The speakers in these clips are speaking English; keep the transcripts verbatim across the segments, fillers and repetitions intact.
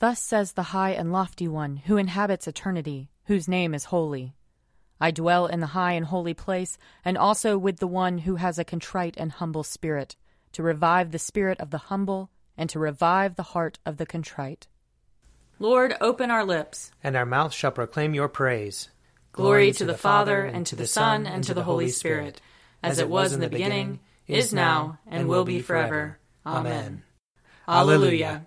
Thus says the high and lofty one, who inhabits eternity, whose name is holy. I dwell in the high and holy place, and also with the one who has a contrite and humble spirit, to revive the spirit of the humble, and to revive the heart of the contrite. Lord, open our lips, and our mouth shall proclaim your praise. Glory, Glory to, to the, the Father, and to the Son, and to the Holy Spirit, Spirit as, as it was in the beginning, is now, and will be forever. Amen. Alleluia.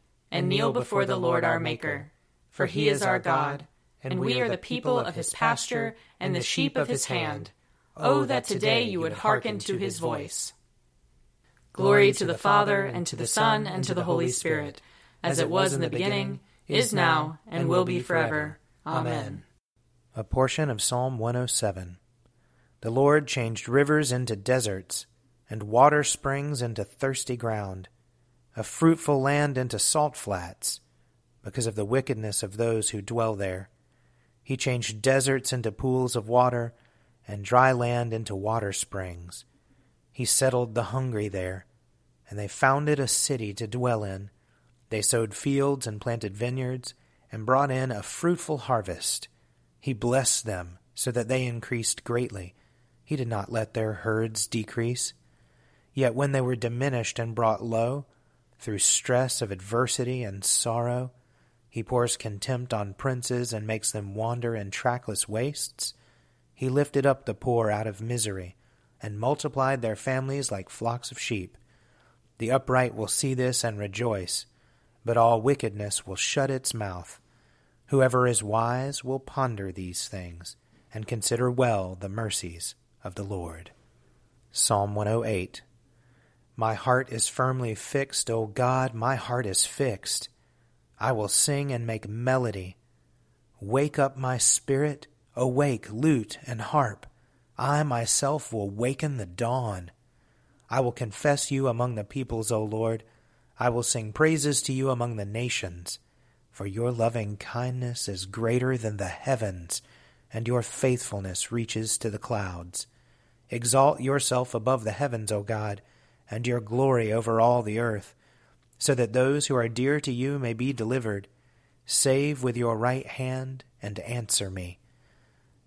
and kneel before the Lord our Maker. For he is our God, and we are the people of his pasture and the sheep of his hand. Oh, that today you would hearken to his voice. Glory to the Father, and to the Son, and to the Holy Spirit, as it was in the beginning, is now, and will be forever. Amen. A portion of Psalm one oh seven. The Lord changed rivers into deserts, and water springs into thirsty ground, a fruitful land into salt flats, because of the wickedness of those who dwell there. He changed deserts into pools of water, and dry land into water springs. He settled the hungry there, and they founded a city to dwell in. They sowed fields and planted vineyards, and brought in a fruitful harvest. He blessed them, so that they increased greatly. He did not let their herds decrease. Yet when they were diminished and brought low, through stress of adversity and sorrow, he pours contempt on princes and makes them wander in trackless wastes. He lifted up the poor out of misery and multiplied their families like flocks of sheep. The upright will see this and rejoice, but all wickedness will shut its mouth. Whoever is wise will ponder these things and consider well the mercies of the Lord. Psalm one oh eight. My heart is firmly fixed, O God, my heart is fixed. I will sing and make melody. Wake up my spirit, awake lute and harp. I myself will waken the dawn. I will confess you among the peoples, O Lord. I will sing praises to you among the nations. For your loving kindness is greater than the heavens, and your faithfulness reaches to the clouds. Exalt yourself above the heavens, O God, and your glory over all the earth, so that those who are dear to you may be delivered. Save with your right hand and answer me.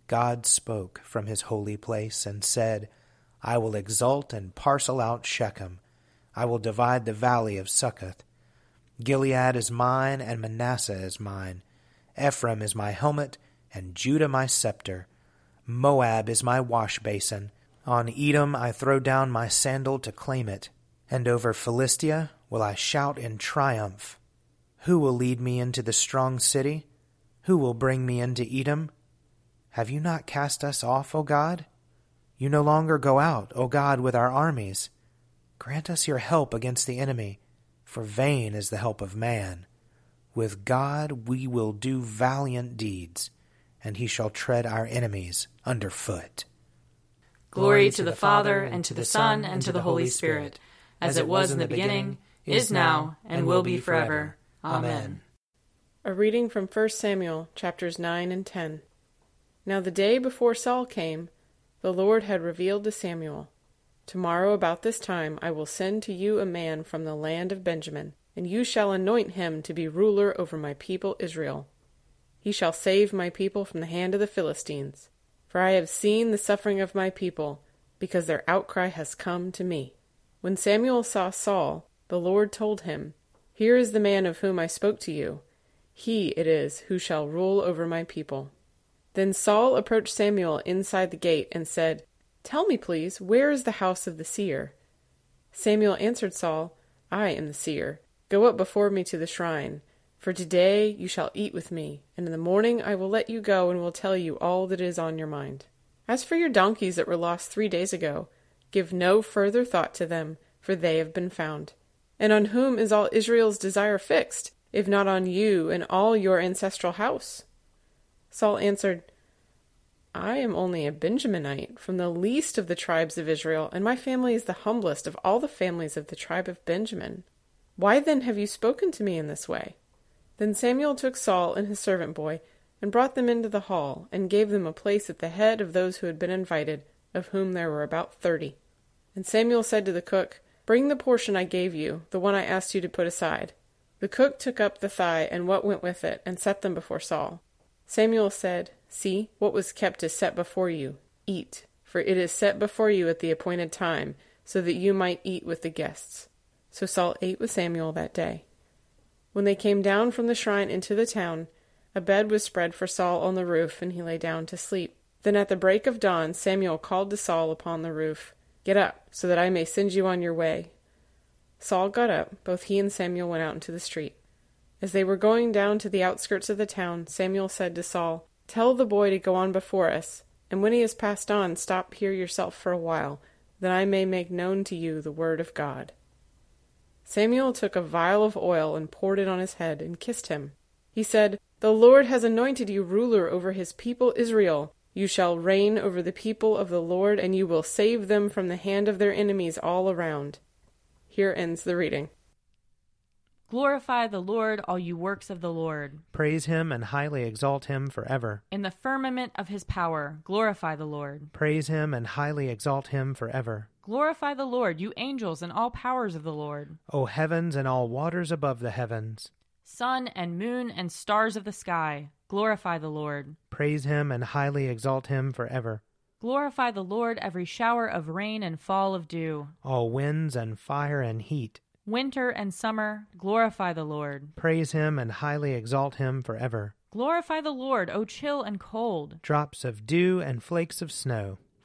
God spoke from his holy place and said, I will exalt and parcel out Shechem. I will divide the valley of Succoth. Gilead is mine and Manasseh is mine. Ephraim is my helmet and Judah my scepter. Moab is my wash basin. On Edom I throw down my sandal to claim it. And over Philistia will I shout in triumph. Who will lead me into the strong city? Who will bring me into Edom? Have you not cast us off, O God? You no longer go out, O God, with our armies. Grant us your help against the enemy, for vain is the help of man. With God we will do valiant deeds, and he shall tread our enemies under foot. Glory to the Father, and to the Son, and to the Holy Spirit, as it was in the beginning, is now, and will be forever. Amen. A reading from First Samuel, chapters nine and ten. Now the day before Saul came, the Lord had revealed to Samuel, Tomorrow about this time I will send to you a man from the land of Benjamin, and you shall anoint him to be ruler over my people Israel. He shall save my people from the hand of the Philistines, for I have seen the suffering of my people, because their outcry has come to me. When Samuel saw Saul, the Lord told him, Here is the man of whom I spoke to you. He it is who shall rule over my people. Then Saul approached Samuel inside the gate and said, Tell me, please, where is the house of the seer? Samuel answered Saul, I am the seer. Go up before me to the shrine, for today you shall eat with me, and in the morning I will let you go and will tell you all that is on your mind. As for your donkeys that were lost three days ago, give no further thought to them, for they have been found. And on whom is all Israel's desire fixed? if not on you and all your ancestral house? Saul answered, I am only a Benjaminite from the least of the tribes of Israel, and my family is the humblest of all the families of the tribe of Benjamin. Why then have you spoken to me in this way? Then Samuel took Saul and his servant boy, and brought them into the hall, and gave them a place at the head of those who had been invited, of whom there were about thirty. And Samuel said to the cook, Bring the portion I gave you, the one I asked you to put aside. The cook took up the thigh and what went with it, and set them before Saul. Samuel said, See, what was kept is set before you. Eat, for it is set before you at the appointed time, so that you might eat with the guests. So Saul ate with Samuel that day. When they came down from the shrine into the town, a bed was spread for Saul on the roof, and he lay down to sleep. Then at the break of dawn Samuel called to Saul upon the roof, Get up, so that I may send you on your way. Saul got up. Both he and Samuel went out into the street. As they were going down to the outskirts of the town, Samuel said to Saul, Tell the boy to go on before us, and when he has passed on, stop here yourself for a while, that I may make known to you the word of God. Samuel took a vial of oil and poured it on his head and kissed him. He said, The Lord has anointed you ruler over his people Israel. You shall reign over the people of the Lord, and you will save them from the hand of their enemies all around. Here ends the reading. Glorify the Lord, all you works of the Lord. Praise him and highly exalt him forever. In the firmament of his power, glorify the Lord. Praise him and highly exalt him forever. Glorify the Lord, you angels and all powers of the Lord. O heavens and all waters above the heavens. Sun and moon and stars of the sky, glorify the Lord. Praise him and highly exalt him forever. Glorify the Lord, every shower of rain and fall of dew. All winds and fire and heat. Winter and summer, glorify the Lord. Praise him and highly exalt him forever. Glorify the Lord, O chill and cold. Drops of dew and flakes of snow.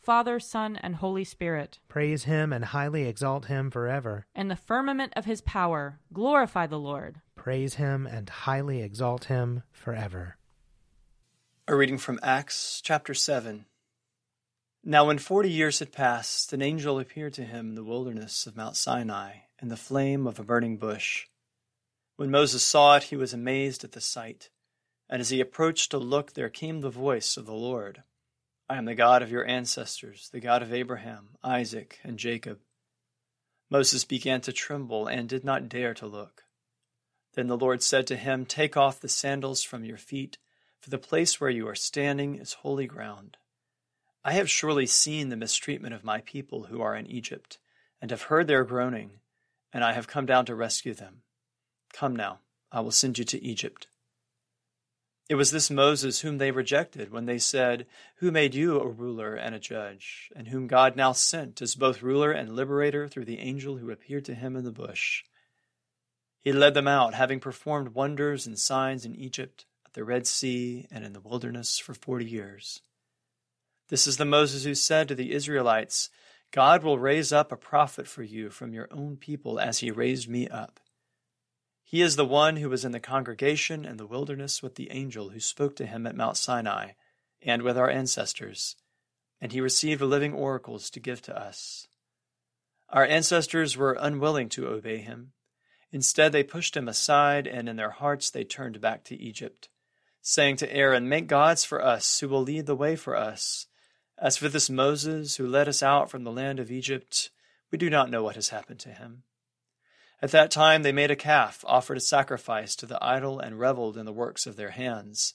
Father, Son, and Holy Spirit. Praise him and highly exalt him forever. In the firmament of his power, glorify the Lord. Praise him and highly exalt him forever. A reading from Acts chapter seven. Now when forty years had passed, an angel appeared to him in the wilderness of Mount Sinai, in the flame of a burning bush. When Moses saw it, he was amazed at the sight. And as he approached to look, there came the voice of the Lord. I am the God of your ancestors, the God of Abraham, Isaac, and Jacob. Moses began to tremble and did not dare to look. Then the Lord said to him, Take off the sandals from your feet, for the place where you are standing is holy ground. I have surely seen the mistreatment of my people who are in Egypt, and have heard their groaning, and I have come down to rescue them. Come now, I will send you to Egypt. It was this Moses whom they rejected when they said, Who made you a ruler and a judge? And whom God now sent as both ruler and liberator through the angel who appeared to him in the bush. He led them out, having performed wonders and signs in Egypt, at the Red Sea, and in the wilderness for forty years. This is the Moses who said to the Israelites, God will raise up a prophet for you from your own people as he raised me up. He is the one who was in the congregation in the wilderness with the angel who spoke to him at Mount Sinai and with our ancestors, and he received living oracles to give to us. Our ancestors were unwilling to obey him, Instead, they pushed him aside, and in their hearts they turned back to Egypt, saying to Aaron, "Make gods for us who will lead the way for us. As for this Moses who led us out from the land of Egypt, we do not know what has happened to him." At that time they made a calf, offered a sacrifice to the idol, and reveled in the works of their hands.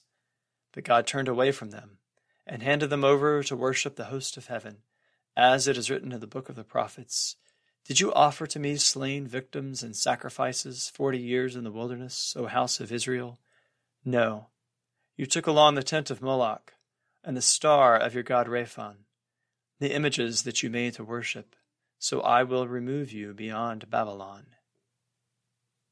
But God turned away from them and handed them over to worship the host of heaven, as it is written in the book of the prophets, "Did you offer to me slain victims and sacrifices forty years in the wilderness, O house of Israel? No, you took along the tent of Moloch and the star of your god Rephan, the images that you made to worship, so I will remove you beyond Babylon."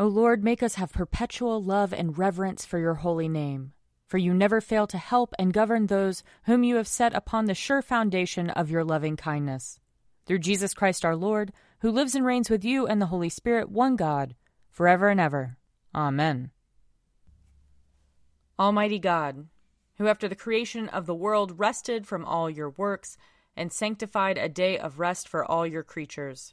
O Lord, make us have perpetual love and reverence for your holy name, for you never fail to help and govern those whom you have set upon the sure foundation of your loving kindness. Through Jesus Christ our Lord, who lives and reigns with you and the Holy Spirit, one God, forever and ever. Amen. Almighty God, who after the creation of the world rested from all your works and sanctified a day of rest for all your creatures,